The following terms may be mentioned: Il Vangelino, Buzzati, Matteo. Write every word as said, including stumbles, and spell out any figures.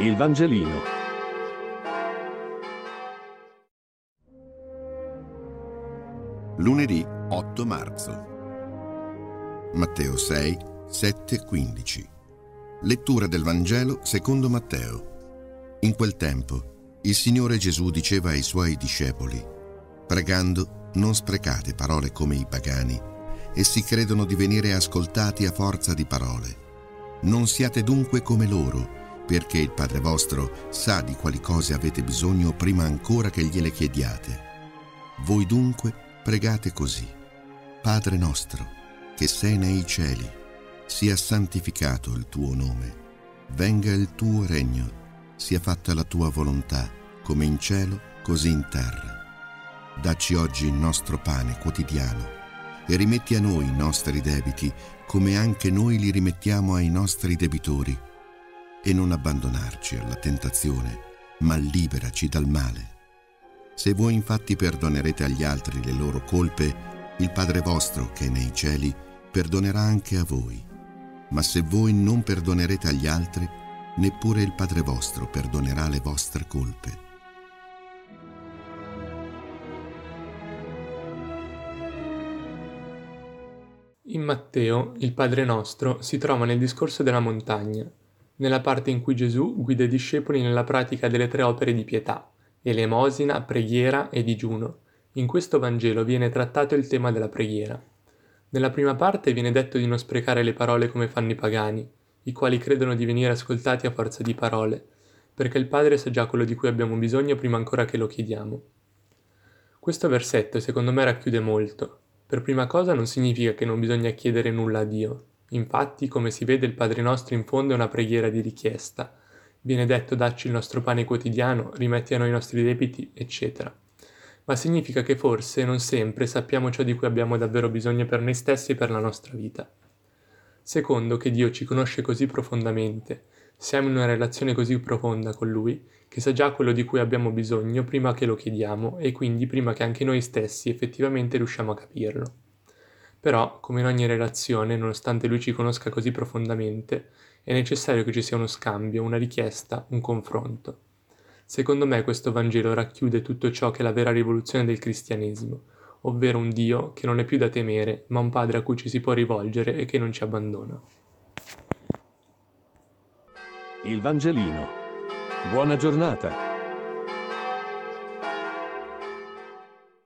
Il Vangelino. Lunedì otto marzo. Matteo sei, sette, quindici. Lettura del Vangelo secondo Matteo. In quel tempo il Signore Gesù diceva ai Suoi discepoli: pregando non sprecate parole come i pagani, essi credono di venire ascoltati a forza di parole. Non siate dunque come loro, perché il Padre vostro sa di quali cose avete bisogno prima ancora che gliele chiediate. Voi dunque pregate così: Padre nostro, che sei nei cieli, sia santificato il tuo nome, venga il tuo regno, sia fatta la tua volontà, come in cielo, così in terra. Dacci oggi il nostro pane quotidiano e rimetti a noi i nostri debiti, come anche noi li rimettiamo ai nostri debitori. E non abbandonarci alla tentazione, ma liberaci dal male. Se voi infatti perdonerete agli altri le loro colpe, il Padre vostro che è nei cieli perdonerà anche a voi. Ma se voi non perdonerete agli altri, neppure il Padre vostro perdonerà le vostre colpe. In Matteo, il Padre nostro si trova nel discorso della montagna, nella parte in cui Gesù guida i discepoli nella pratica delle tre opere di pietà, elemosina, preghiera e digiuno. In questo Vangelo viene trattato il tema della preghiera. Nella prima parte viene detto di non sprecare le parole come fanno i pagani, i quali credono di venire ascoltati a forza di parole, perché il Padre sa già quello di cui abbiamo bisogno prima ancora che lo chiediamo. Questo versetto secondo me racchiude molto. Per prima cosa non significa che non bisogna chiedere nulla a Dio. Infatti, come si vede, il Padre nostro in fondo è una preghiera di richiesta. Viene detto: dacci il nostro pane quotidiano, rimetti a noi i nostri debiti, eccetera. Ma significa che forse non sempre sappiamo ciò di cui abbiamo davvero bisogno per noi stessi e per la nostra vita. Secondo, che Dio ci conosce così profondamente, siamo in una relazione così profonda con Lui, che sa già quello di cui abbiamo bisogno prima che lo chiediamo e quindi prima che anche noi stessi effettivamente riusciamo a capirlo. Però, come in ogni relazione, nonostante Lui ci conosca così profondamente, è necessario che ci sia uno scambio, una richiesta, un confronto. Secondo me questo Vangelo racchiude tutto ciò che è la vera rivoluzione del cristianesimo, ovvero un Dio che non è più da temere, ma un Padre a cui ci si può rivolgere e che non ci abbandona. Il Vangelino. Buona giornata!